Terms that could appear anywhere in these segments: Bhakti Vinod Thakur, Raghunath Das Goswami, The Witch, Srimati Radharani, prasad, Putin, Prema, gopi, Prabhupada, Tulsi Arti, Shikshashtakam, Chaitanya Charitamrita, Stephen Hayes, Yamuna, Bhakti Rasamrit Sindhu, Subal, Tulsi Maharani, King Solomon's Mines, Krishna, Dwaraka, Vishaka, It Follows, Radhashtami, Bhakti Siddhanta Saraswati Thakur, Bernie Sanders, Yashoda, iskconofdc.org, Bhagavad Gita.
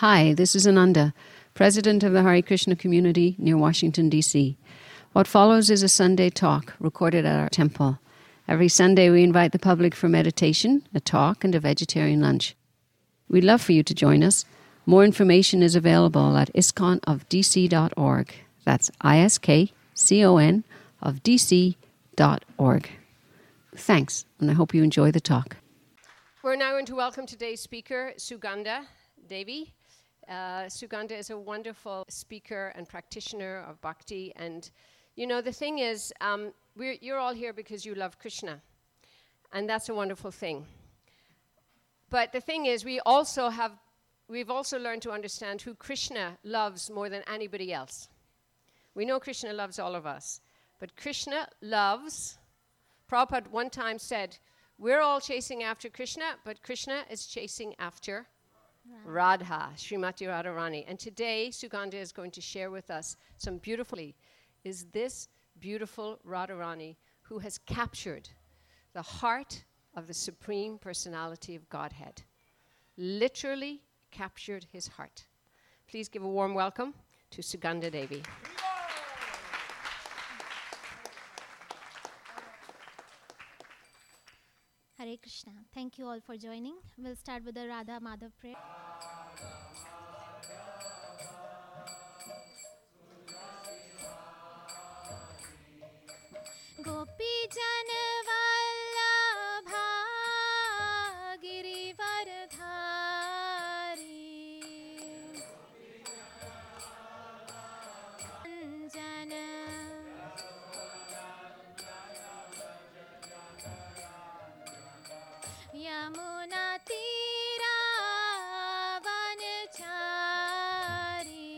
Hi, this is Ananda, President of the Hare Krishna community near Washington, D.C. What follows is a Sunday talk recorded at our temple. Every Sunday we invite the public for meditation, a talk, and a vegetarian lunch. We'd love for you to join us. More information is available at iskconofdc.org. That's ISKCON of DC.org. Thanks, and I hope you enjoy the talk. We're now going to welcome today's speaker, Sugandha Devi. Sugandha is a wonderful speaker and practitioner of bhakti. And, you know, the thing is, you're all here because you love Krishna. And that's a wonderful thing. But the thing is, we've also learned to understand who Krishna loves more than anybody else. We know Krishna loves all of us. But Krishna loves, Prabhupada one time said, we're all chasing after Krishna, but Krishna is chasing after Radha, Srimati Radharani. And today, Sugandha is going to share with us some beautifully, is this beautiful Radharani who has captured the heart of the Supreme Personality of Godhead. Literally captured his heart. Please give a warm welcome to Sugandha Devi. Hare Krishna. Thank you all for joining. We'll start with the Radha Madhav prayer. Gopi Janvallabha Girivardhari Yamuna Tiravanchari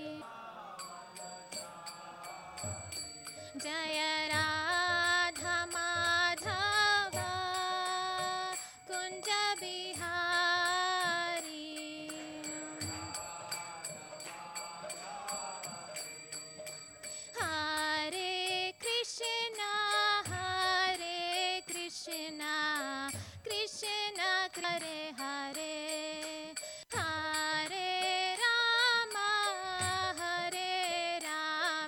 Jaya Radha Madhava Kunja Bihari Hare Krishna Hare Krishna Krishna Hare Hare Hare Rama Hare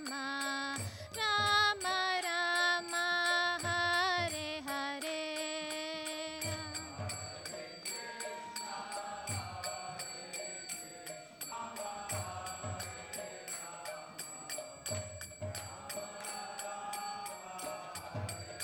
Rama Rama Rama Hare Hare Hare Krishna, Krishna Krishna, Hare Hare, Hare Rama, Rama Rama, Hare Hare.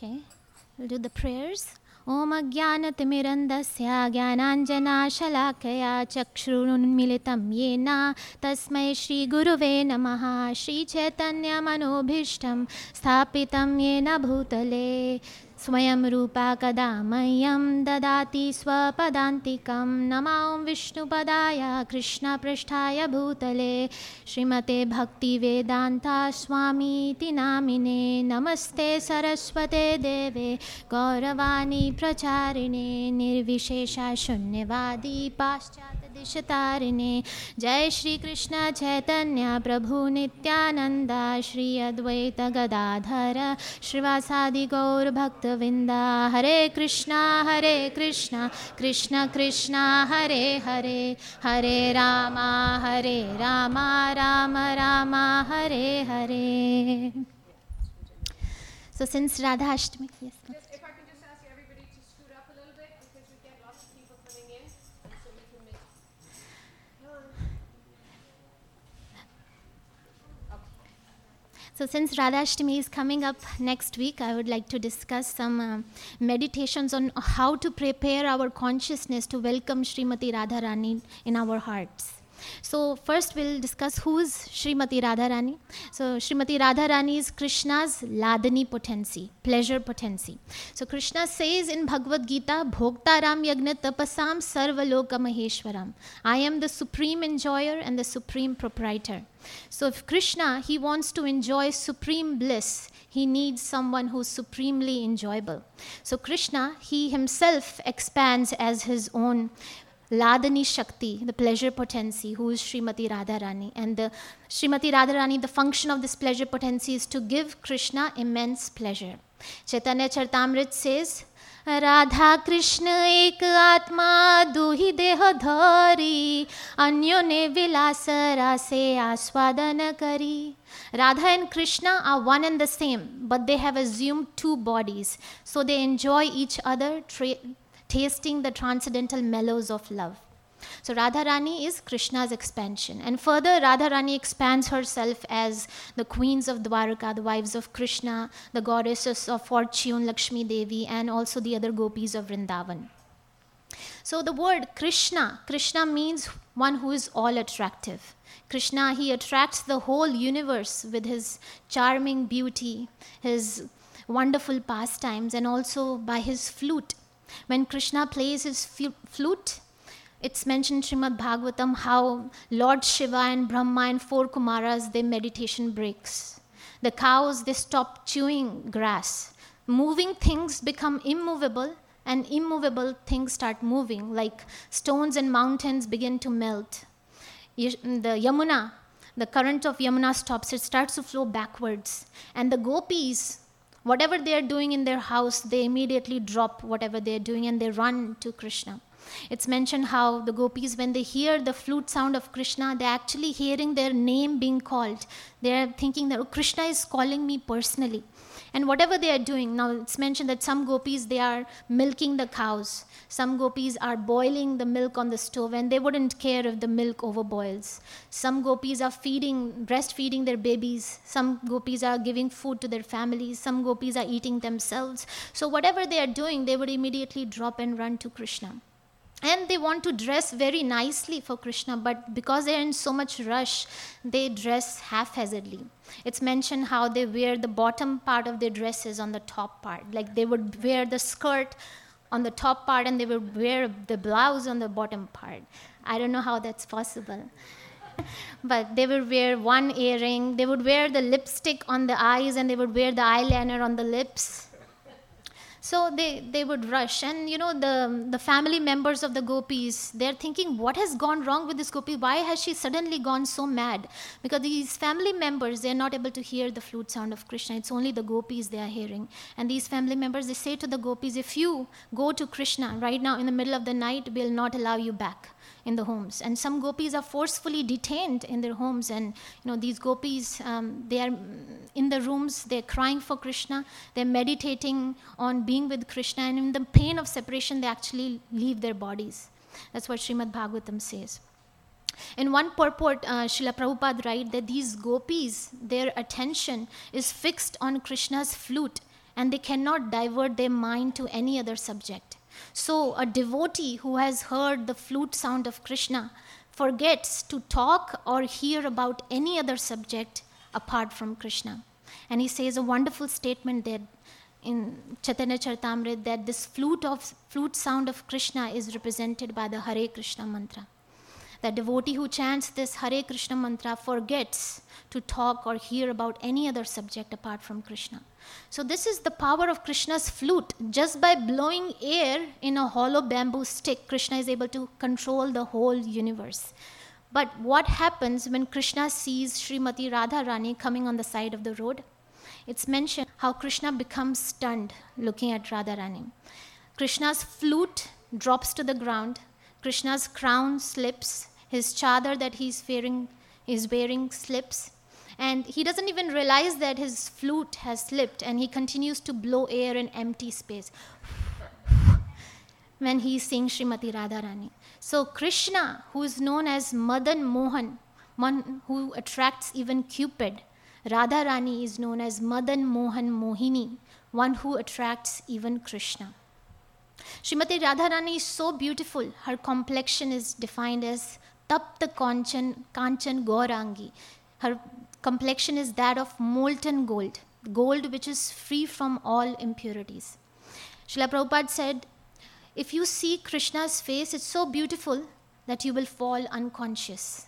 Okay, we'll do the prayers. Om Ajnanatimirandasya Gyananjana Shalakaya Chakshurunmilitam Yena Tasmai Shri Guruve Namaha Shri Chaitanya Manobhishtam Sthapitam Yena Bhutale Swayam Rupa Kadamayam Dadati Swapadantikam Namaum Vishnu Padaya Krishna Prashthaya Bhutale Srimate Bhakti Vedanta Swami Tinamine Namaste Saraswate Deve Gauravani Pracharine Nirvishesha Shunyavadi Paschata Dishatarine Jai Shri Krishna Chaitanya Prabhu Nityananda Shri Advaita Gadadhara Shrivasadi Gaur Bhakta Vinda Hare Krishna, Krishna Krishna, Hare Hare, Hare Rama, Rama Rama, Hare Hare. So since Radhashtami, yes. If I could just ask everybody to scoot up a little bit because we get lots of people coming in, so we can make. So since Radhashtami is coming up next week, I would like to discuss some meditations on how to prepare our consciousness to welcome Srimati Radharani in our hearts. So first we'll discuss who is Srimati Radharani. So Srimati Radharani is Krishna's Ladani potency, pleasure potency. So Krishna says in Bhagavad Gita, Bhoktaram Yagna Tapasam Sarvaloka Maheshwaram. I am the supreme enjoyer and the supreme proprietor. So if Krishna, he wants to enjoy supreme bliss, he needs someone who's supremely enjoyable. So Krishna, he himself expands as his own Ladani Shakti, the pleasure potency, who is Srimati Radharani. And the Srimati Radharani, the function of this pleasure potency is to give Krishna immense pleasure. Chaitanya Charitamrita says, Radha Krishna ek atma duhi deha dhari, anyone vilasara se aswadana kari. Radha and Krishna are one and the same, but they have assumed two bodies. So they enjoy each other, tasting the transcendental mellows of love. So Radharani is Krishna's expansion. And further, Radharani expands herself as the queens of Dwaraka, the wives of Krishna, the goddesses of fortune, Lakshmi Devi, and also the other gopis of Vrindavan. So the word Krishna, Krishna means one who is all attractive. Krishna, he attracts the whole universe with his charming beauty, his wonderful pastimes, and also by his flute. When Krishna plays his flute, it's mentioned in Srimad Bhagavatam how Lord Shiva and Brahma and four Kumaras, their meditation breaks. The cows, they stop chewing grass. Moving things become immovable, and immovable things start moving, like stones and mountains begin to melt. The Yamuna, the current of Yamuna stops, it starts to flow backwards. And the gopis, whatever they are doing in their house, they immediately drop whatever they are doing and they run to Krishna. It's mentioned how the gopis, when they hear the flute sound of Krishna, they're actually hearing their name being called. They're thinking that, oh, Krishna is calling me personally. And whatever they are doing, now it's mentioned that some gopis, they are milking the cows. Some gopis are boiling the milk on the stove and they wouldn't care if the milk overboils. Some gopis are breastfeeding their babies. Some gopis are giving food to their families. Some gopis are eating themselves. So whatever they are doing, they would immediately drop and run to Krishna. And they want to dress very nicely for Krishna, but because they are in so much rush, they dress haphazardly. It's mentioned how they wear the bottom part of their dresses on the top part. Like they would wear the skirt on the top part and they would wear the blouse on the bottom part. I don't know how that's possible. But they would wear one earring, they would wear the lipstick on the eyes and they would wear the eyeliner on the lips. So they would rush, and the family members of the gopis, they're thinking, what has gone wrong with this gopi? Why has she suddenly gone so mad? Because these family members, they're not able to hear the flute sound of Krishna. It's only the gopis they are hearing. And these family members, they say to the gopis, if you go to Krishna right now in the middle of the night, we'll not allow you back in the homes. And some gopis are forcefully detained in their homes, and these gopis, they are in the rooms, they're crying for Krishna, they're meditating on being with Krishna, and in the pain of separation, they actually leave their bodies. That's what Srimad Bhagavatam says. In one purport, Srila Prabhupada writes that these gopis, their attention is fixed on Krishna's flute, and they cannot divert their mind to any other subject. So a devotee who has heard the flute sound of Krishna forgets to talk or hear about any other subject apart from Krishna. And he says a wonderful statement there in Chaitanya Charitamrita that this flute sound of Krishna is represented by the Hare Krishna mantra. The devotee who chants this Hare Krishna mantra forgets to talk or hear about any other subject apart from Krishna. So this is the power of Krishna's flute. Just by blowing air in a hollow bamboo stick, Krishna is able to control the whole universe. But what happens when Krishna sees Srimati Radharani coming on the side of the road? It's mentioned how Krishna becomes stunned looking at Radharani. Krishna's flute drops to the ground. Krishna's crown slips, his chadar that he's wearing slips, and he doesn't even realize that his flute has slipped, and he continues to blow air in empty space when he's seeing Srimati Radharani. So Krishna, who is known as Madan Mohan, one who attracts even Cupid, Radharani is known as Madan Mohan Mohini, one who attracts even Krishna. Srimati Radharani is so beautiful, her complexion is defined as Tapta Kanchan Gaurangi. Her complexion is that of molten gold, gold which is free from all impurities. Srila Prabhupada said, if you see Krishna's face, it's so beautiful that you will fall unconscious.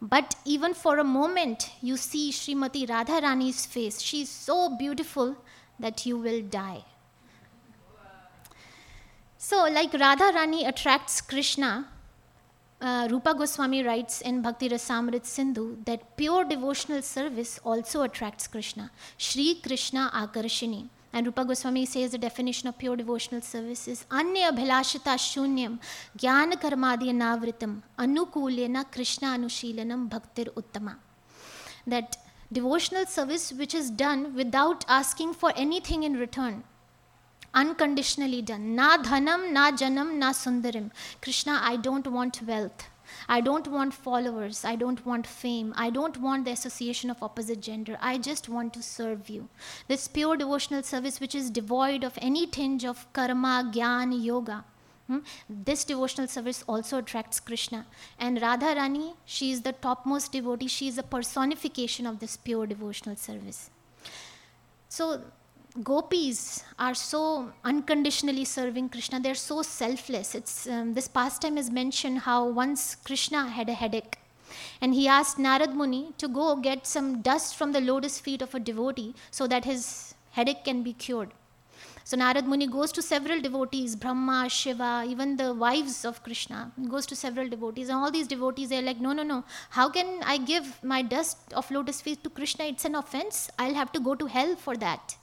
But even for a moment, you see Srimati Radharani's face. She is so beautiful that you will die. So like Radharani attracts Krishna, Rupa Goswami writes in Bhakti Rasamrit Sindhu that pure devotional service also attracts Krishna. Shri Krishna Akarshini. And Rupa Goswami says the definition of pure devotional service is Anya Bhilashita Shunyam Jnana Karmadya Navritam Anukulena Krishna Anushilanam Bhaktir Uttama. That devotional service which is done without asking for anything in return, unconditionally done. Na dhanam, na janam, na sundarim. Krishna, I don't want wealth. I don't want followers. I don't want fame. I don't want the association of opposite gender. I just want to serve you. This pure devotional service which is devoid of any tinge of karma, jnana, yoga. This devotional service also attracts Krishna. And Radharani, she is the topmost devotee. She is a personification of this pure devotional service. So gopis are so unconditionally serving Krishna. They are so selfless. This pastime is mentioned how once Krishna had a headache and he asked Narad Muni to go get some dust from the lotus feet of a devotee so that his headache can be cured. So Narad Muni goes to several devotees, Brahma, Shiva, even the wives of Krishna. He goes to several devotees, and all these devotees, they're like, no. How can I give my dust of lotus feet to Krishna? It's an offense. I'll have to go to hell for that.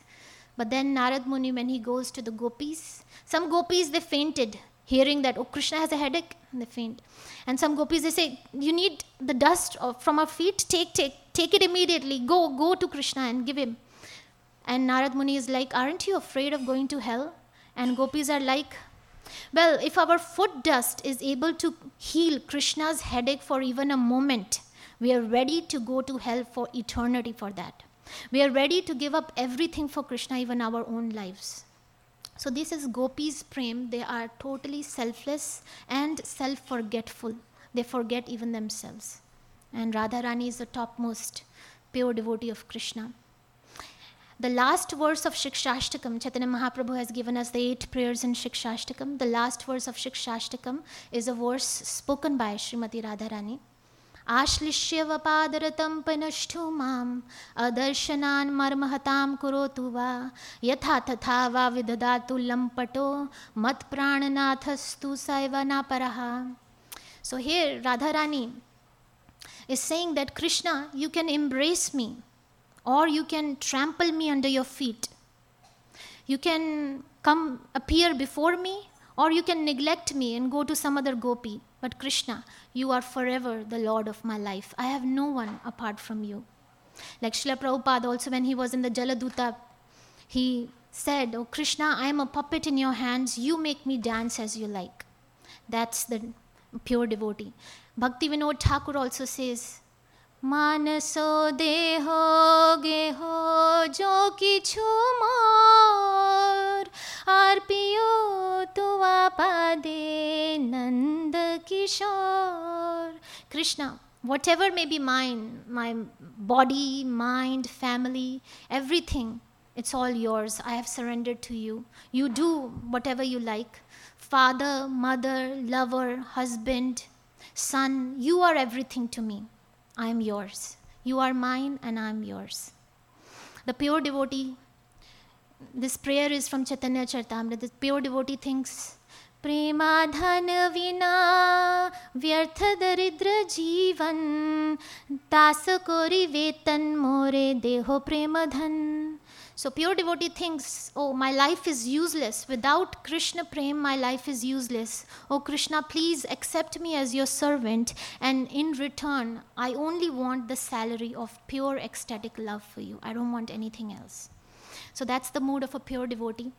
But then Narad Muni, when he goes to the gopis, some gopis, they fainted, hearing that, oh, Krishna has a headache, and they faint. And some gopis, they say, you need the dust from our feet, take it immediately, go to Krishna and give him. And Narad Muni is like, aren't you afraid of going to hell? And gopis are like, well, if our foot dust is able to heal Krishna's headache for even a moment, we are ready to go to hell for eternity for that. We are ready to give up everything for Krishna, even our own lives. So this is gopis' prem. They are totally selfless and self-forgetful. They forget even themselves. And Radharani is the topmost pure devotee of Krishna. The last verse of Shikshashtakam, Chaitanya Mahaprabhu has given us the 8 prayers in Shikshashtakam. The last verse of Shikshashtakam is a verse spoken by Srimati Radharani. Ashlishya vapadaratam panashthumam adarshanan marmahatam kurotuva yatha tathava vidhadatu lampato mat prananathastu saivana paraha. So here Radharani is saying that Krishna, you can embrace me or you can trample me under your feet. You can come appear before me or you can neglect me and go to some other gopi. But Krishna, you are forever the Lord of my life. I have no one apart from you. Like Srila Prabhupada also, when he was in the Jaladuta, he said, oh Krishna, I am a puppet in your hands. You make me dance as you like. That's the pure devotee. Bhakti Vinod Thakur also says, Manaso deho geho jo kichu mor arpiyo tuva pade nanda kishor. Krishna, whatever may be mine, my body, mind, family, everything, it's all yours. I have surrendered to you. You do whatever you like. Father, mother, lover, husband, son, you are everything to me. I am yours. You are mine and I am yours. The pure devotee, this prayer is from Chaitanya Charitamrita. The pure devotee thinks, Prema dhana vina vyartha daridra jivan tasa kori vetan more deho prema dhan. So pure devotee thinks, oh, my life is useless. Without Krishna prem, my life is useless. Oh Krishna, please accept me as your servant. And in return, I only want the salary of pure ecstatic love for you. I don't want anything else. So that's the mood of a pure devotee.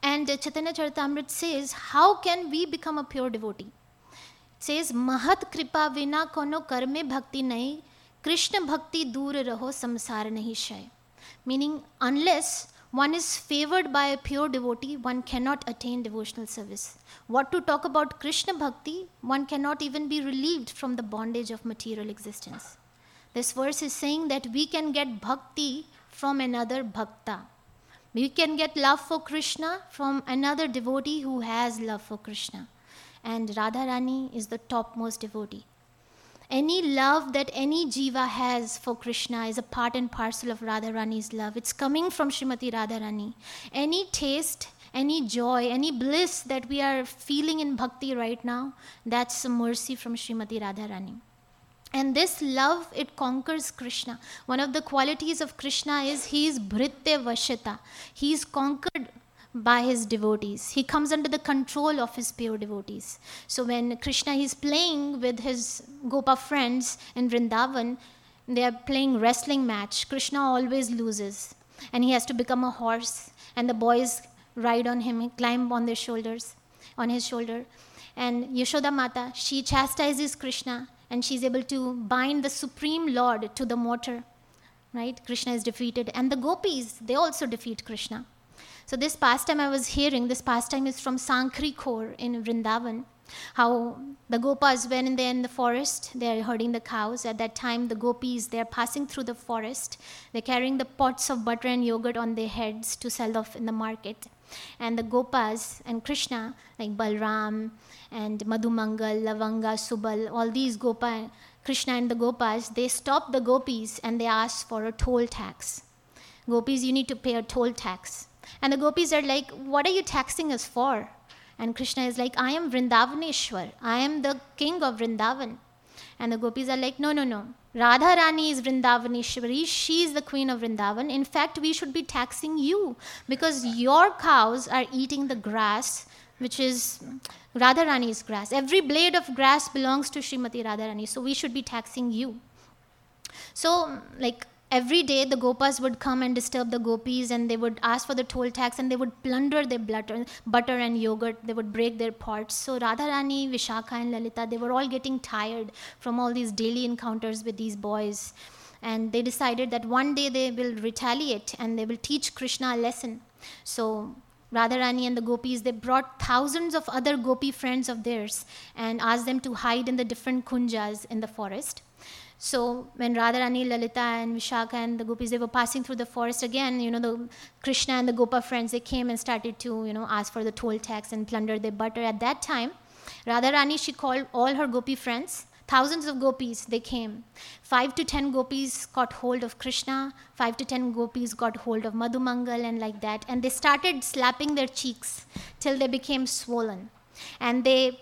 And Chaitanya Charitamrita says, how can we become a pure devotee? It says, Mahat kripa vina kono karme bhakti nahi. Krishna bhakti dur raho samsar nahi shay. Meaning, unless one is favored by a pure devotee, one cannot attain devotional service. What to talk about Krishna bhakti, one cannot even be relieved from the bondage of material existence. This verse is saying that we can get bhakti from another bhakta. We can get love for Krishna from another devotee who has love for Krishna. And Radharani is the topmost devotee. Any love that any jiva has for Krishna is a part and parcel of Radharani's love. It's coming from Srimati Radharani. Any taste, any joy, any bliss that we are feeling in bhakti right now, that's a mercy from Srimati Radharani. And this love, it conquers Krishna. One of the qualities of Krishna is he is bhritte vashita. He is conquered by his devotees. He comes under the control of his pure devotees. So when Krishna is playing with his Gopa friends in Vrindavan, they are playing wrestling match. Krishna always loses and he has to become a horse, and the boys ride on him, climb on their shoulders, on his shoulder. And Yashoda Mata, she chastises Krishna and she's able to bind the Supreme Lord to the mortar. Right? Krishna is defeated, and the gopis, they also defeat Krishna. So this pastime I was hearing, this pastime is from Sankhri Khor in Vrindavan, how the gopas, when they're in the forest, they're herding the cows. At that time, the gopis, they're passing through the forest. They're carrying the pots of butter and yogurt on their heads to sell off in the market. And the gopas and Krishna, like Balram and Madhumangal, Lavanga, Subal, all these gopa, Krishna and the gopas, they stop the gopis and they ask for a toll tax. Gopis, you need to pay a toll tax. And the gopis are like, what are you taxing us for? And Krishna is like, I am Vrindavaneshwar. I am the king of Vrindavan. And the gopis are like, no. Radharani is Vrindavaneshwari. She is the queen of Vrindavan. In fact, we should be taxing you because your cows are eating the grass, which is Radharani's grass. Every blade of grass belongs to Srimati Radharani. So we should be taxing you. So, like, every day the gopas would come and disturb the gopis, and they would ask for the toll tax, and they would plunder their butter and yogurt. They would break their pots. So Radharani, Vishaka and Lalita, they were all getting tired from all these daily encounters with these boys. And they decided that one day they will retaliate and they will teach Krishna a lesson. So Radharani and the gopis, they brought thousands of other gopi friends of theirs and asked them to hide in the different kunjas in the forest. So when Radharani, Lalita and Vishaka and the gopis, they were passing through the forest again, the Krishna and the Gopa friends, they came and started to, ask for the toll tax and plunder their butter. At that time, Radharani, she called all her gopi friends. Thousands of gopis, they came. 5 to 10 gopis got hold of Krishna. 5 to 10 gopis got hold of Madhumangal and like that. And they started slapping their cheeks till they became swollen. And they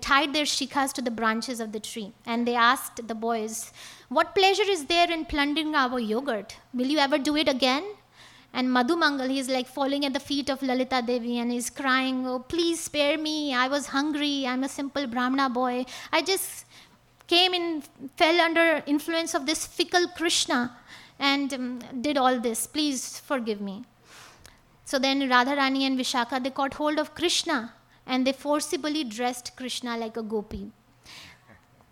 tied their shikhas to the branches of the tree. And they asked the boys, what pleasure is there in plundering our yogurt? Will you ever do it again? And Madhumangal, he's like falling at the feet of Lalita Devi and he's crying, oh, please spare me. I was hungry. I'm a simple Brahmana boy. I just came and fell under influence of this fickle Krishna and did all this. Please forgive me. So then Radharani and Vishaka, they caught hold of Krishna. And they forcibly dressed Krishna like a gopi.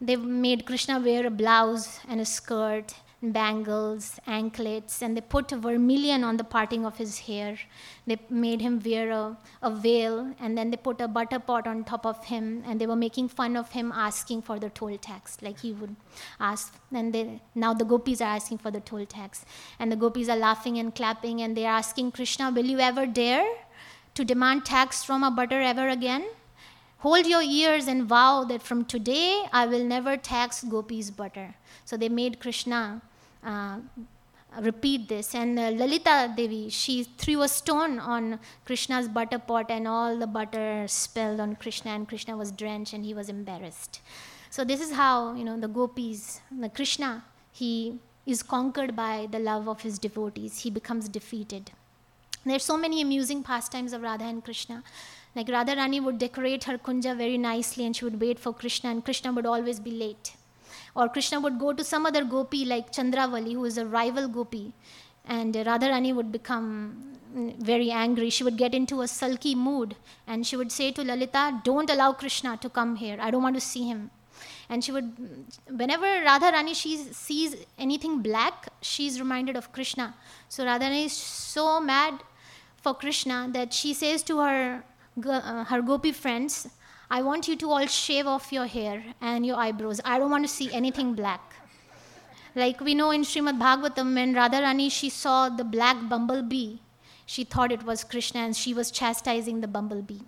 They made Krishna wear a blouse and a skirt, bangles, anklets, and they put vermilion on the parting of his hair. They made him wear a veil, and then they put a butter pot on top of him, and they were making fun of him asking for the toll tax, like he would ask. And now the gopis are asking for the toll tax. And the gopis are laughing and clapping, and they are asking Krishna, will you ever dare to demand tax from a butter ever again? Hold your ears and vow that from today I will never tax gopis' butter. So they made Krishna repeat this. And Lalita Devi, she threw a stone on Krishna's butter pot, and all the butter spilled on Krishna, and Krishna was drenched and he was embarrassed. So this is how, the gopis, the Krishna, he is conquered by the love of his devotees. He becomes defeated. There are so many amusing pastimes of Radha and Krishna. Like Radharani would decorate her kunja very nicely and she would wait for Krishna, and Krishna would always be late. Or Krishna would go to some other gopi like Chandravali, who is a rival gopi, and Radharani would become very angry. She would get into a sulky mood and she would say to Lalita, don't allow Krishna to come here. I don't want to see him. And she would, whenever Radharani sees anything black, she's reminded of Krishna. So Radharani is so mad for Krishna that she says to her gopi friends, I want you to all shave off your hair and your eyebrows. I don't want to see anything black. Like we know in Srimad Bhagavatam, when Radharani, she saw the black bumblebee, she thought it was Krishna and she was chastising the bumblebee.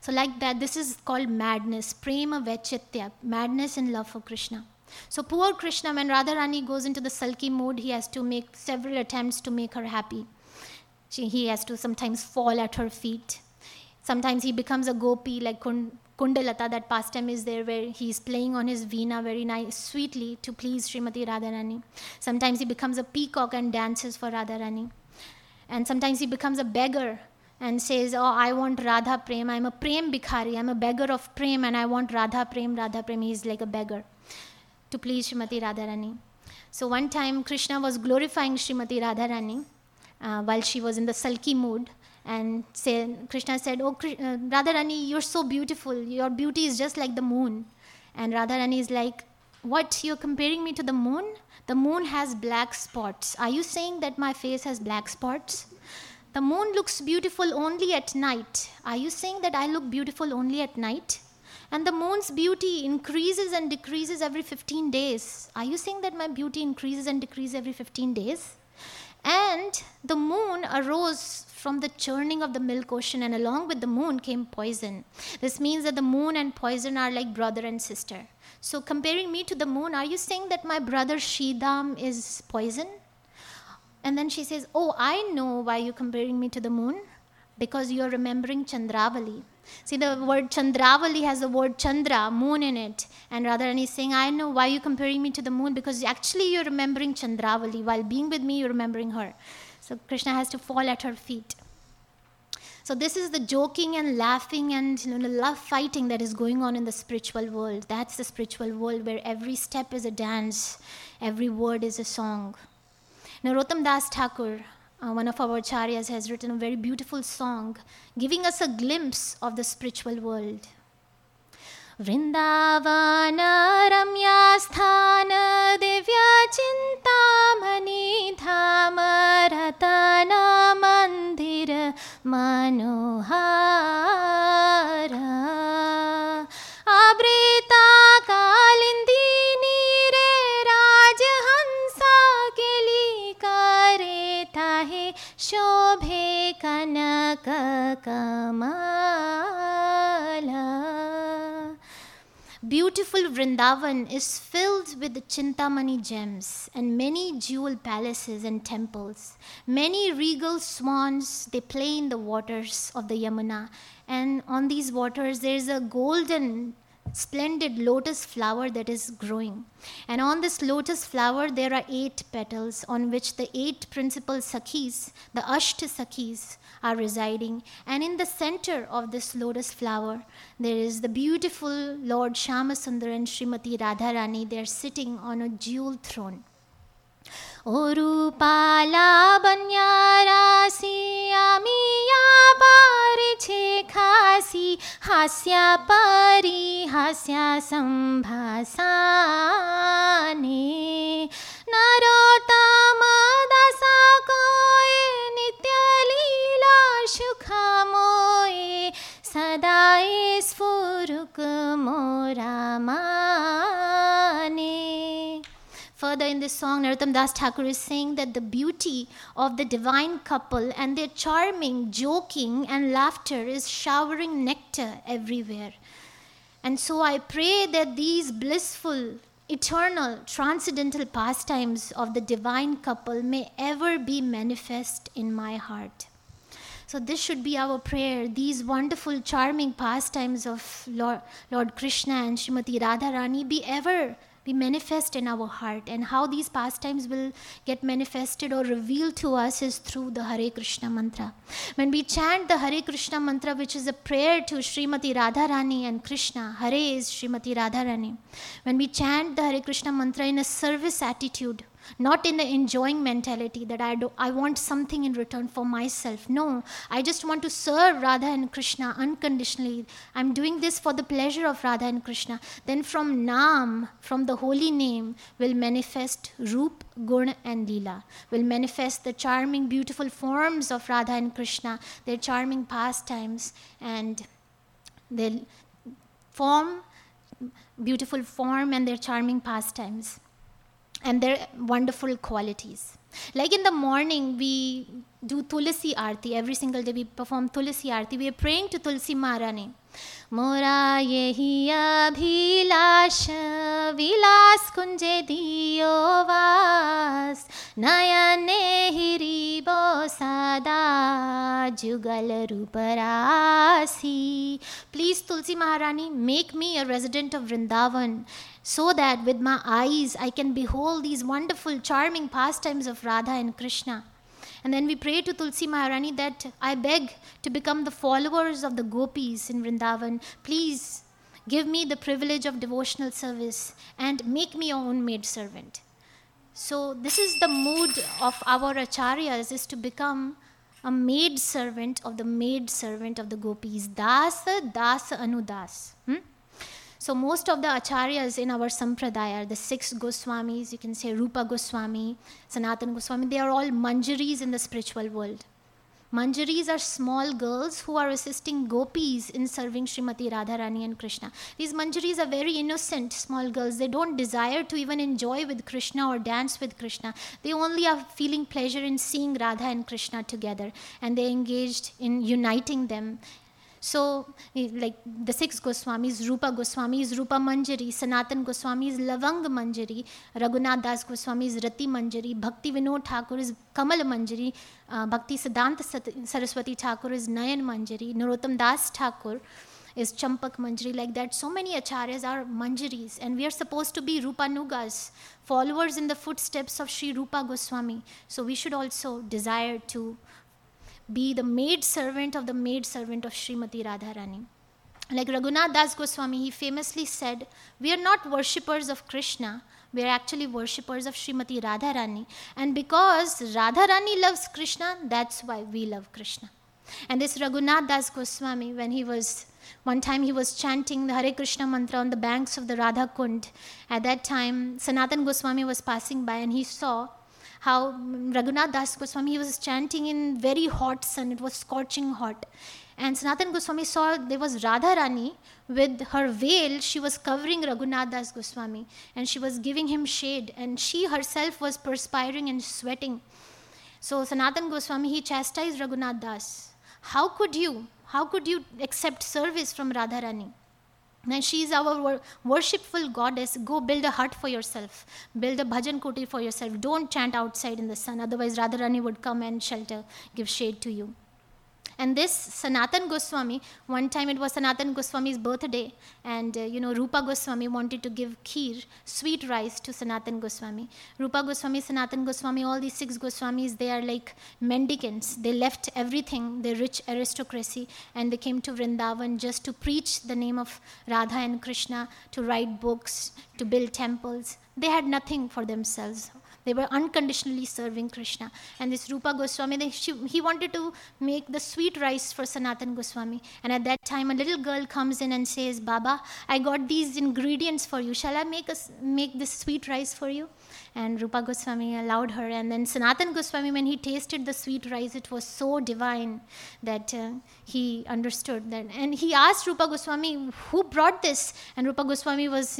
So like that, this is called madness, prema vechitya, madness in love for Krishna. So poor Krishna, when Radharani goes into the sulky mood, he has to make several attempts to make her happy. He has to sometimes fall at her feet. Sometimes he becomes a gopi like Kundalata, that pastime is there where he is playing on his veena very nice, sweetly to please Srimati Radharani. Sometimes he becomes a peacock and dances for Radharani. And sometimes he becomes a beggar and says, oh, I want Radha Prem. I'm a Prem Bhikhari. I'm a beggar of Prem and I want Radha Prem, Radha Prem. He's like a beggar to please Srimati Radharani. So one time Krishna was glorifying Srimati Radharani while she was in the sulky mood. And Krishna said, oh, Radharani, you're so beautiful. Your beauty is just like the moon. And Radharani is like, what? You're comparing me to the moon? The moon has black spots. Are you saying that my face has black spots? The moon looks beautiful only at night. Are you saying that I look beautiful only at night? And the moon's beauty increases and decreases every 15 days. Are you saying that my beauty increases and decreases every 15 days? And the moon arose from the churning of the milk ocean, and along with the moon came poison. This means that the moon and poison are like brother and sister. So comparing me to the moon, are you saying that my brother Shidam is poison? And then she says, oh, I know why you're comparing me to the moon, because you're remembering Chandravali. See, the word Chandravali has the word Chandra, moon in it. And Radharani is saying, I know why you're comparing me to the moon, because actually you're remembering Chandravali. While being with me, you're remembering her. So Krishna has to fall at her feet. So this is the joking and laughing and love fighting that is going on in the spiritual world. That's the spiritual world where every step is a dance, every word is a song. Narottam Das Thakur, one of our acharyas, has written a very beautiful song giving us a glimpse of the spiritual world. Vrindavana ramya sthana devya chintamani dhama ratana mandira manohara abrita kalindi nire rajhansa keli kare tahe shobhe kanaka kamala. Beautiful Vrindavan is filled with the Chintamani gems and many jewel palaces and temples. Many regal swans, they play in the waters of the Yamuna. And on these waters, there is a golden, splendid lotus flower that is growing. And on this lotus flower, there are 8 petals on which the 8 principal sakhis, the Ashta sakhis, are residing. And in the center of this lotus flower, there is the beautiful Lord Shyamasundar and Srimati Radharani. They are sitting on a jewel throne. O Rupa Labanya Rasi Amiya Pariche Khasi Hasya Pari Hasya Sambhasane Narotama Dasa Koe Nitya Leela Shukhamoe Sadae Sfuruk Moramane. Further in this song, Narottam Das Thakur is saying that the beauty of the divine couple and their charming, joking and laughter is showering nectar everywhere. And so I pray that these blissful, eternal, transcendental pastimes of the divine couple may ever be manifest in my heart. So this should be our prayer. These wonderful, charming pastimes of Lord Krishna and Srimati Radharani be manifest in our heart. And how these pastimes will get manifested or revealed to us is through the Hare Krishna mantra. When we chant the Hare Krishna mantra, which is a prayer to Srimati Radharani and Krishna, Hare is Srimati Radharani. When we chant the Hare Krishna mantra in a service attitude, Not in the enjoying mentality that I want something in return for myself. No, I just want to serve Radha and Krishna unconditionally. I'm doing this for the pleasure of Radha and Krishna. Then from Naam, from the holy name, will manifest Rup, Gun and Leela. Will manifest the charming, beautiful forms of Radha and Krishna, their charming pastimes, and their beautiful form and their charming pastimes and their wonderful qualities. Like in the morning, we do Tulsi Arti. Every single day we perform Tulsi Arti. We are praying to Tulsi Maharani. Mora yehi abhilasha vilas kunje diyo vas nayane hiribo sada jugal ruparasi. Please, Tulsi Maharani, make me a resident of Vrindavan, so that with my eyes I can behold these wonderful, charming pastimes of Radha and Krishna. And then we pray to Tulsi Maharani that I beg to become the followers of the gopis in Vrindavan. Please give me the privilege of devotional service and make me your own maidservant. So this is the mood of our acharyas, is to become a maidservant of the gopis. Dasa, dasa, anudas. So most of the acharyas in our sampradaya, the 6 Goswamis, you can say Rupa Goswami, Sanatana Goswami, they are all manjaris in the spiritual world. Manjaris are small girls who are assisting gopis in serving Srimati Radharani and Krishna. These manjaris are very innocent small girls. They don't desire to even enjoy with Krishna or dance with Krishna. They only are feeling pleasure in seeing Radha and Krishna together, and they engaged in uniting them. So, like the 6 Goswamis, Rupa Goswami is Rupa Manjari, Sanatan Goswami is Lavang Manjari, Raghunath Das Goswami is Rati Manjari, Bhakti Vinod Thakur is Kamal Manjari, Bhakti Siddhanta Saraswati Thakur is Nayan Manjari, Narottam Das Thakur is Champak Manjari. Like that, so many acharyas are manjaris, and we are supposed to be Rupanugas, followers in the footsteps of Sri Rupa Goswami. So we should also desire to be the maidservant of Srimati Radharani. Like Raghunath Das Goswami, he famously said, we are not worshippers of Krishna, we are actually worshippers of Srimati Radharani. And because Radharani loves Krishna, that's why we love Krishna. And this Raghunath Das Goswami, when one time he was chanting the Hare Krishna mantra on the banks of the Radha Kund. At that time, Sanatan Goswami was passing by and he saw how Raghunath Das Goswami, he was chanting in very hot sun. It was scorching hot. And Sanatana Goswami saw there was Radharani with her veil. She was covering Raghunath Das Goswami and she was giving him shade. And she herself was perspiring and sweating. So Sanatana Goswami, he chastised Raghunath Das. How could you accept service from Radharani? And she is our worshipful goddess. Go build a hut for yourself. Build a bhajan kuti for yourself. Don't chant outside in the sun. Otherwise, Radharani would come and shelter, give shade to you. And this Sanatan Goswami, one time it was Sanatan Goswami's birthday. And, Rupa Goswami wanted to give kheer, sweet rice, to Sanatan Goswami. Rupa Goswami, Sanatan Goswami, all these 6 Goswamis, they are like mendicants. They left everything, their rich aristocracy, and they came to Vrindavan just to preach the name of Radha and Krishna, to write books, to build temples. They had nothing for themselves. They were unconditionally serving Krishna. And this Rupa Goswami, he wanted to make the sweet rice for Sanatan Goswami. And at that time, a little girl comes in and says, Baba, I got these ingredients for you. Shall I make this sweet rice for you? And Rupa Goswami allowed her. And then Sanatan Goswami, when he tasted the sweet rice, it was so divine that he understood that. And he asked Rupa Goswami, who brought this? And Rupa Goswami was,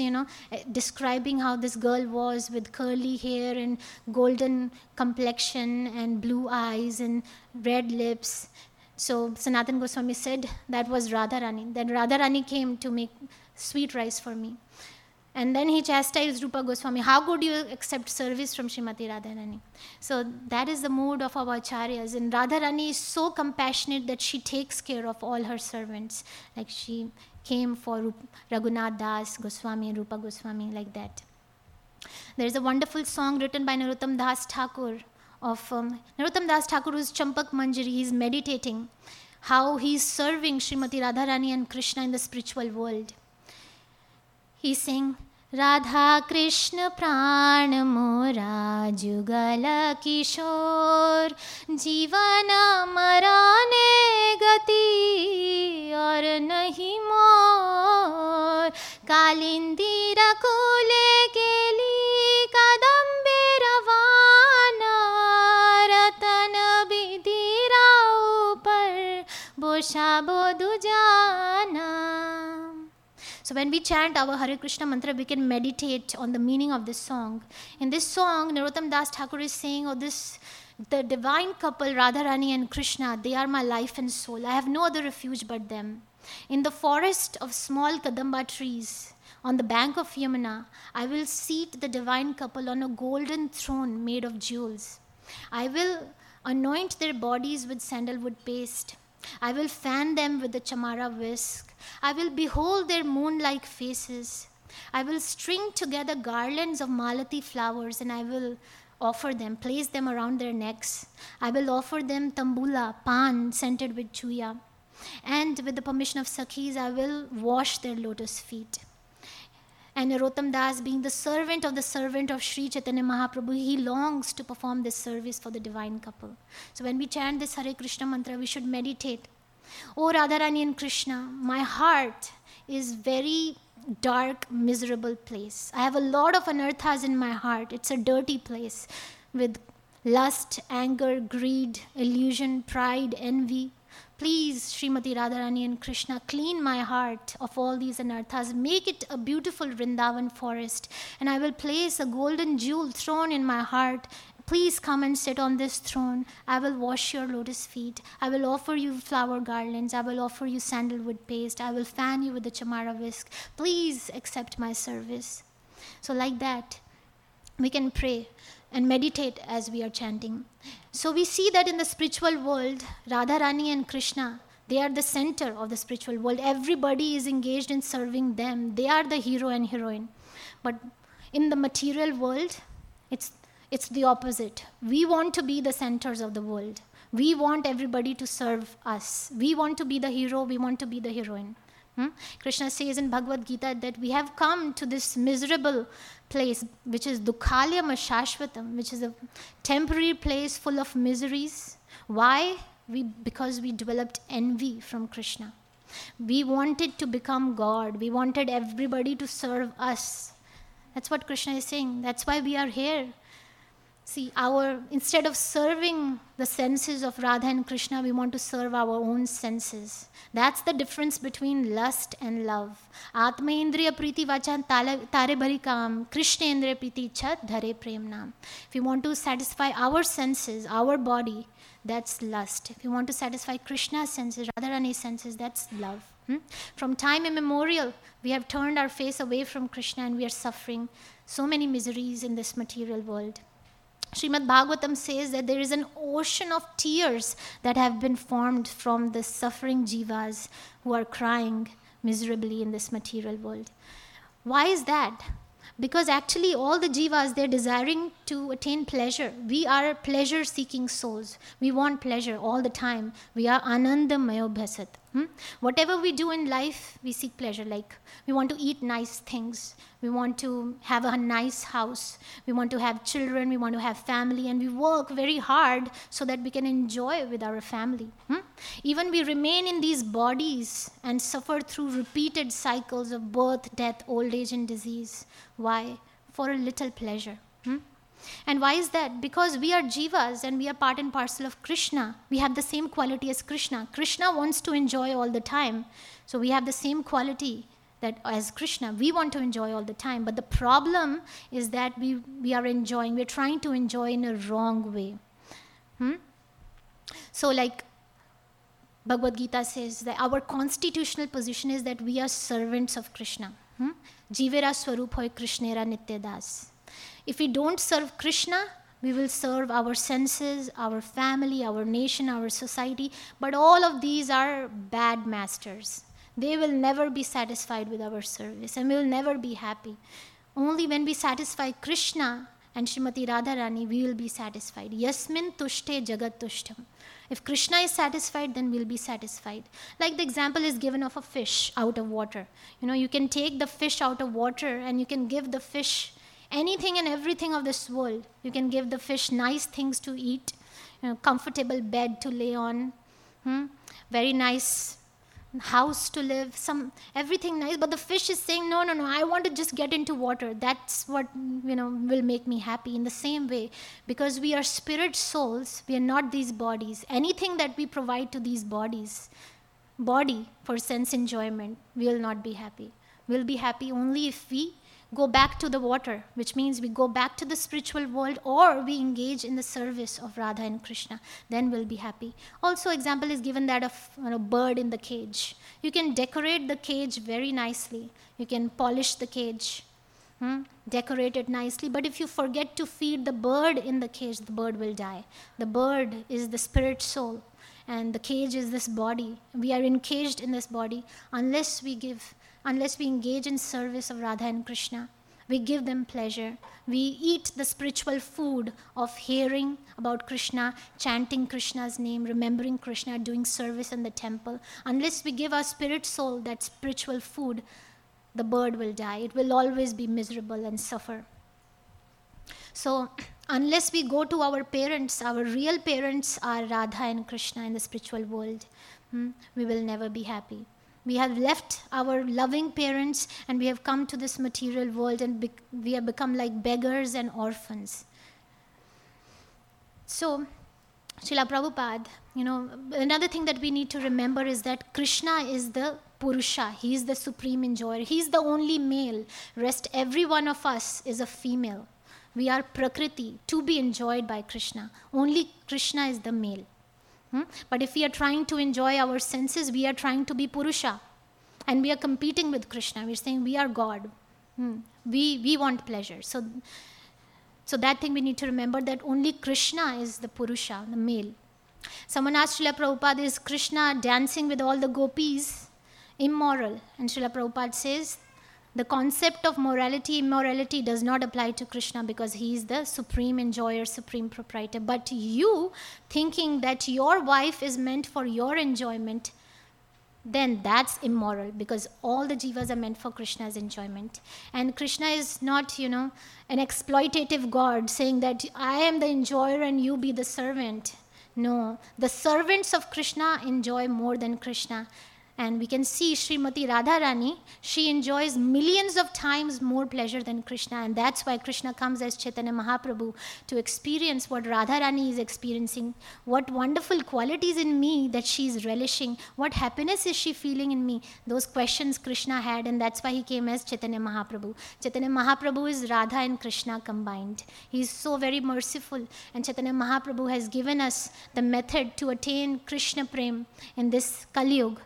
describing how this girl was with curly hair and golden complexion and blue eyes and red lips. So Sanatan Goswami said, that was Radharani. Then Radharani came to make sweet rice for me. And then he chastised Rupa Goswami. How could you accept service from Srimati Radharani? So that is the mood of our acharyas. And Radharani is so compassionate that she takes care of all her servants. Like she came for Raghunath Das Goswami, Rupa Goswami, like that. There is a wonderful song written by Narottam Das Thakur. Narottam Das Thakur is Champak Manjari. He is meditating how he is serving Srimati Radharani and Krishna in the spiritual world. He is saying, Radha Krishna Pran Mora Jugala Kishore Jivana Marane Gati Aur Nahi More Kalindira Kule Keli Kadambe Ravana Ratan Bidira Upar Bosha Dujana. So when we chant our Hare Krishna mantra, we can meditate on the meaning of this song. In this song, Narottam Das Thakur is saying, oh, the divine couple, Radharani and Krishna, they are my life and soul. I have no other refuge but them. In the forest of small kadamba trees, on the bank of Yamuna, I will seat the divine couple on a golden throne made of jewels. I will anoint their bodies with sandalwood paste. I will fan them with the chamara whisk. I will behold their moon-like faces. I will string together garlands of malati flowers, and I will offer them, place them around their necks. I will offer them tambula, pan scented with chuya. And with the permission of sakhis, I will wash their lotus feet. And Narottam Das, being the servant of Sri Chaitanya Mahaprabhu, he longs to perform this service for the divine couple. So when we chant this Hare Krishna mantra, we should meditate. Oh Radharani and Krishna, my heart is very dark, miserable place. I have a lot of anarthas in my heart. It's a dirty place with lust, anger, greed, illusion, pride, envy. Please, Srimati Radharani and Krishna, clean my heart of all these anarthas. Make it a beautiful Vrindavan forest, and I will place a golden jewel throne in my heart. Please come and sit on this throne. I will wash your lotus feet. I will offer you flower garlands. I will offer you sandalwood paste. I will fan you with the chamara whisk. Please accept my service. So like that, we can pray and meditate as we are chanting. So we see that in the spiritual world, Radharani and Krishna, they are the center of the spiritual world. Everybody is engaged in serving them. They are the hero and heroine. But in the material world, it's the opposite. We want to be the centers of the world. We want everybody to serve us. We want to be the hero. We want to be the heroine. Krishna says in Bhagavad Gita that we have come to this miserable place, which is dukhalyam ashashvatam, which is a temporary place full of miseries. Why? Because we developed envy from Krishna. We wanted to become God. We wanted everybody to serve us. That's what Krishna is saying. That's why we are here. See, instead of serving the senses of Radha and Krishna, we want to serve our own senses. That's the difference between lust and love. Atma indriya priti vachan tare bhari kaam, Krishna indriya priti chat dhare prem naam. If you want to satisfy our senses, our body, that's lust. If you want to satisfy Krishna's senses, Radharani's senses, that's love. From time immemorial, we have turned our face away from Krishna, and we are suffering so many miseries in this material world. Srimad Bhagavatam says that there is an ocean of tears that have been formed from the suffering jivas who are crying miserably in this material world. Why is that? Because actually all the jivas, they're desiring to attain pleasure. We are pleasure-seeking souls. We want pleasure all the time. We are Ananda Mayobhasat. Whatever we do in life, we seek pleasure. Like, we want to eat nice things. We want to have a nice house. We want to have children. We want to have family. And we work very hard so that we can enjoy with our family. Even we remain in these bodies and suffer through repeated cycles of birth, death, old age, and disease. Why? For a little pleasure. And why is that? Because we are jivas and we are part and parcel of Krishna. We have the same quality as Krishna. Krishna wants to enjoy all the time. So we have the same quality that as Krishna. We want to enjoy all the time. But the problem is that we are enjoying. We're trying to enjoy in a wrong way. So like Bhagavad Gita says that our constitutional position is that we are servants of Krishna. Jivera swarup hoy Krishnera nitya das. If we don't serve Krishna, we will serve our senses, our family, our nation, our society. But all of these are bad masters. They will never be satisfied with our service and we will never be happy. Only when we satisfy Krishna and Srimati Radharani, we will be satisfied. Yasmin tushte jagat tushtam. If Krishna is satisfied, then we'll be satisfied. Like the example is given of a fish out of water. You know, you can take the fish out of water and you can give the fish anything and everything of this world. You can give the fish nice things to eat, you know, comfortable bed to lay on, very nice house to live, everything nice, but the fish is saying, no, I want to just get into water. That's what, you know, will make me happy. In the same way, because we are spirit souls, we are not these bodies. Anything that we provide to these body for sense enjoyment, we will not be happy. We'll be happy only if we go back to the water, which means we go back to the spiritual world, or we engage in the service of Radha and Krishna, then we'll be happy. Also, example is given that of a bird in the cage. You can decorate the cage very nicely. You can polish the cage, decorate it nicely, but if you forget to feed the bird in the cage, the bird will die. The bird is the spirit soul, and the cage is this body. We are encaged in this body unless we engage in service of Radha and Krishna. We give them pleasure. We eat the spiritual food of hearing about Krishna, chanting Krishna's name, remembering Krishna, doing service in the temple. Unless we give our spirit soul that spiritual food, the bird will die. It will always be miserable and suffer. So, unless we go to our parents, our real parents are Radha and Krishna in the spiritual world, we will never be happy. We have left our loving parents and we have come to this material world, and we have become like beggars and orphans. So, Srila Prabhupada, you know, another thing that we need to remember is that Krishna is the Purusha. He is the supreme enjoyer. He is the only male. Rest every one of us is a female. We are Prakriti, to be enjoyed by Krishna. Only Krishna is the male. But if we are trying to enjoy our senses, we are trying to be Purusha. And we are competing with Krishna. We are saying we are God. We want pleasure. So that thing we need to remember, that only Krishna is the Purusha, the male. Someone asked Srila Prabhupada, is Krishna dancing with all the gopis immoral? And Srila Prabhupada says, the concept of morality, immorality does not apply to Krishna, because he is the supreme enjoyer, supreme proprietor. But you thinking that your wife is meant for your enjoyment, then that's immoral, because all the jivas are meant for Krishna's enjoyment. And Krishna is not, you know, an exploitative God saying that I am the enjoyer and you be the servant. No, the servants of Krishna enjoy more than Krishna. And we can see Srimati Radharani, she enjoys millions of times more pleasure than Krishna. And that's why Krishna comes as Chaitanya Mahaprabhu to experience what Radharani is experiencing. What wonderful qualities in me that she is relishing. What happiness is she feeling in me? Those questions Krishna had, and that's why he came as Chaitanya Mahaprabhu. Chaitanya Mahaprabhu is Radha and Krishna combined. He is so very merciful. And Chaitanya Mahaprabhu has given us the method to attain Krishna Prem in this Kali Yuga.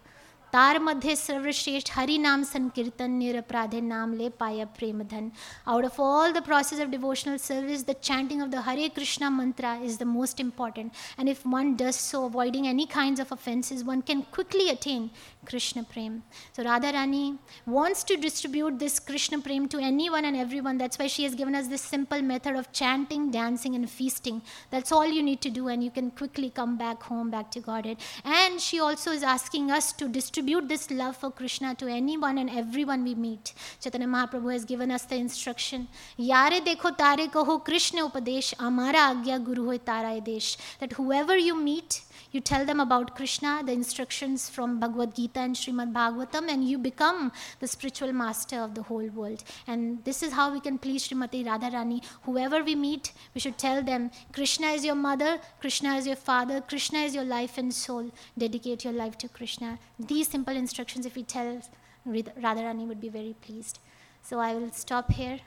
Tar madhe sarvashresht hari naam sankirtan nirapradhe naam le paya premadhan. Out of all the process of devotional service, the chanting of the Hare Krishna mantra is the most important. And if one does so, avoiding any kinds of offenses, one can quickly attain Krishna Prem. So Radharani wants to distribute this Krishna Prem to anyone and everyone. That's why she has given us this simple method of chanting, dancing and feasting. That's all you need to do, and you can quickly come back home, back to Godhead. And she also is asking us to distribute this love for Krishna to anyone and everyone we meet. Chaitanya Mahaprabhu has given us the instruction, Yare dekho tare kaho Krishna upadesh, amara agya guru hoy taraye desh. That whoever you meet, you tell them about Krishna, the instructions from Bhagavad Gita and Srimad Bhagavatam, and you become the spiritual master of the whole world. And this is how we can please Srimati Radharani. Whoever we meet, we should tell them, Krishna is your mother, Krishna is your father, Krishna is your life and soul. Dedicate your life to Krishna. These simple instructions, if we tell, Radharani would be very pleased. So I will stop here,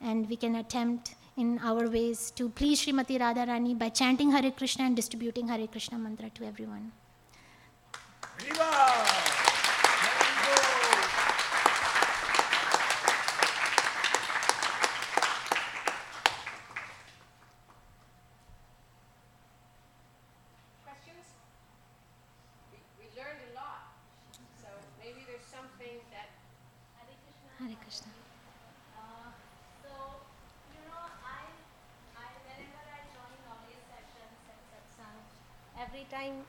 and we can attempt in our ways to please Srimati Radharani by chanting Hare Krishna and distributing Hare Krishna mantra to everyone. Questions? We learned a lot, so maybe there's something that... Hare Krishna. Hare Krishna. every time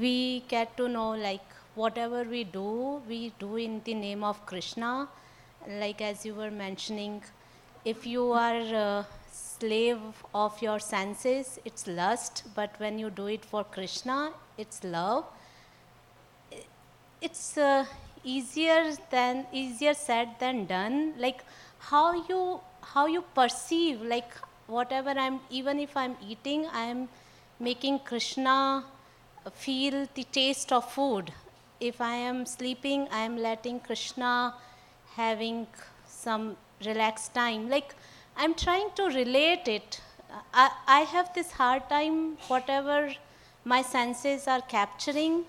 we get to know, like, whatever we do in the name of Krishna. Like as you were mentioning, if you are a slave of your senses, it's lust, but when you do it for Krishna, it's love. It's easier said than done. Like how you perceive, like whatever even if I'm eating, I'm making Krishna feel the taste of food. If I am sleeping, I am letting Krishna having some relaxed time. Like I'm trying to relate it. I have this hard time, whatever my senses are capturing,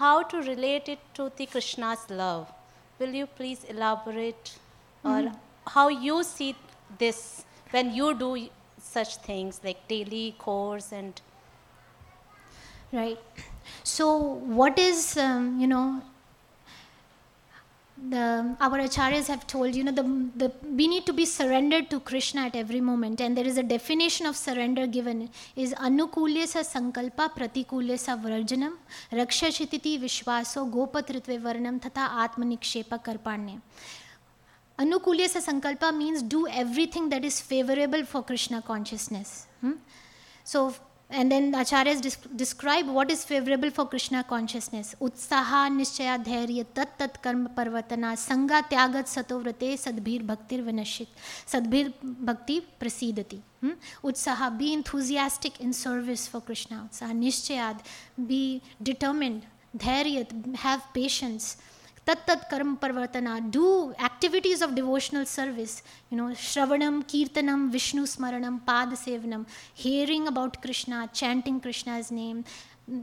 how to relate it to the Krishna's love. Will you please elaborate or how you see this when you do such things like daily course and... Right. So what is, our acharyas have told, we need to be surrendered to Krishna at every moment. And there is a definition of surrender given, is anukulyasa sankalpa pratikulyasa varjanam rakshashititi vishwaso gopatritve varnam tatha atmanikshepa karpanye. Anukulyasa sankalpa means do everything that is favorable for Krishna consciousness. And then the acharyas describe what is favorable for Krishna consciousness. Utsaha, nishchaya, dhairya, tat tat karma parvatana, sangha, tyagat, satovrate, sadbhir, bhaktir, vinashit. Sadbhir, bhakti, prasidati. Utsaha, be enthusiastic in service for Krishna. Utsaha, nishchaya, be determined. Dhairya, have patience. Tat tat karma parvatana, do activities of devotional service. Shravanam, kirtanam, Vishnu smaranam, pad sevanam, hearing about Krishna, chanting Krishna's name,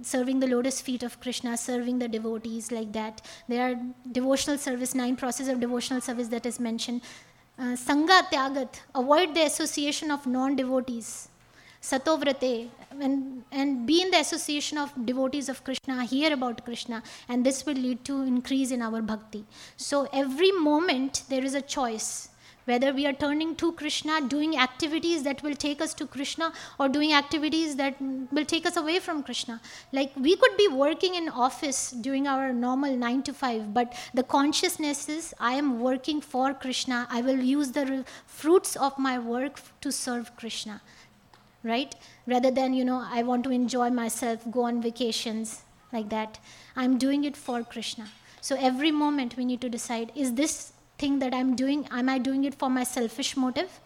serving the lotus feet of Krishna, serving the devotees like that. There are devotional service, 9 processes of devotional service that is mentioned. Sangha tyagat, avoid the association of non-devotees. Satovrate, and be in the association of devotees of Krishna, hear about Krishna, and this will lead to increase in our bhakti. So every moment there is a choice, whether we are turning to Krishna, doing activities that will take us to Krishna, or doing activities that will take us away from Krishna. Like we could be working in office during our normal 9 to 5, but the consciousness is, I am working for Krishna, I will use the fruits of my work to serve Krishna. Right? Rather than, I want to enjoy myself, go on vacations, like that. I'm doing it for Krishna. So every moment we need to decide, is this thing that I'm doing, am I doing it for my selfish motive?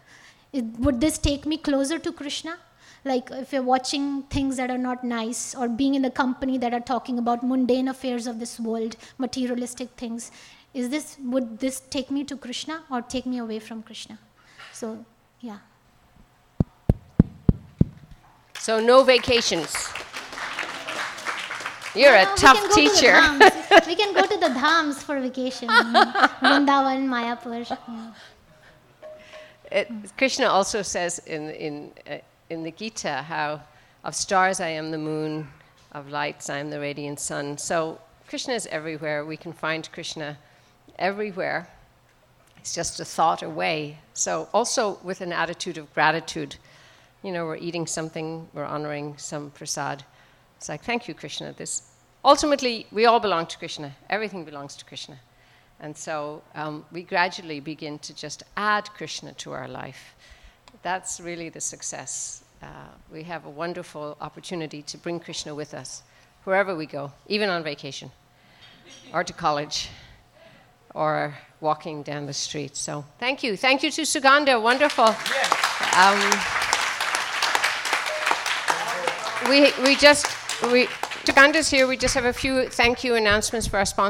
Would this take me closer to Krishna? Like if you're watching things that are not nice or being in the company that are talking about mundane affairs of this world, materialistic things, would this take me to Krishna or take me away from Krishna? So, yeah. So no vacations. You're a tough teacher. To we can go to the Dhams for vacation. Vrindavan, Mayapur. Yeah. Krishna also says in the Gita how of stars I am the moon, of lights I am the radiant sun. So Krishna is everywhere. We can find Krishna everywhere. It's just a thought away. So also with an attitude of gratitude. We're eating something, we're honoring some prasad. It's like, thank you, Krishna. Ultimately, we all belong to Krishna. Everything belongs to Krishna. And so we gradually begin to just add Krishna to our life. That's really the success. We have a wonderful opportunity to bring Krishna with us wherever we go, even on vacation, or to college, or walking down the street. So thank you. Thank you to Sugandha. Wonderful. Yes. We just Tukanda's here. We just have a few thank you announcements for our sponsors.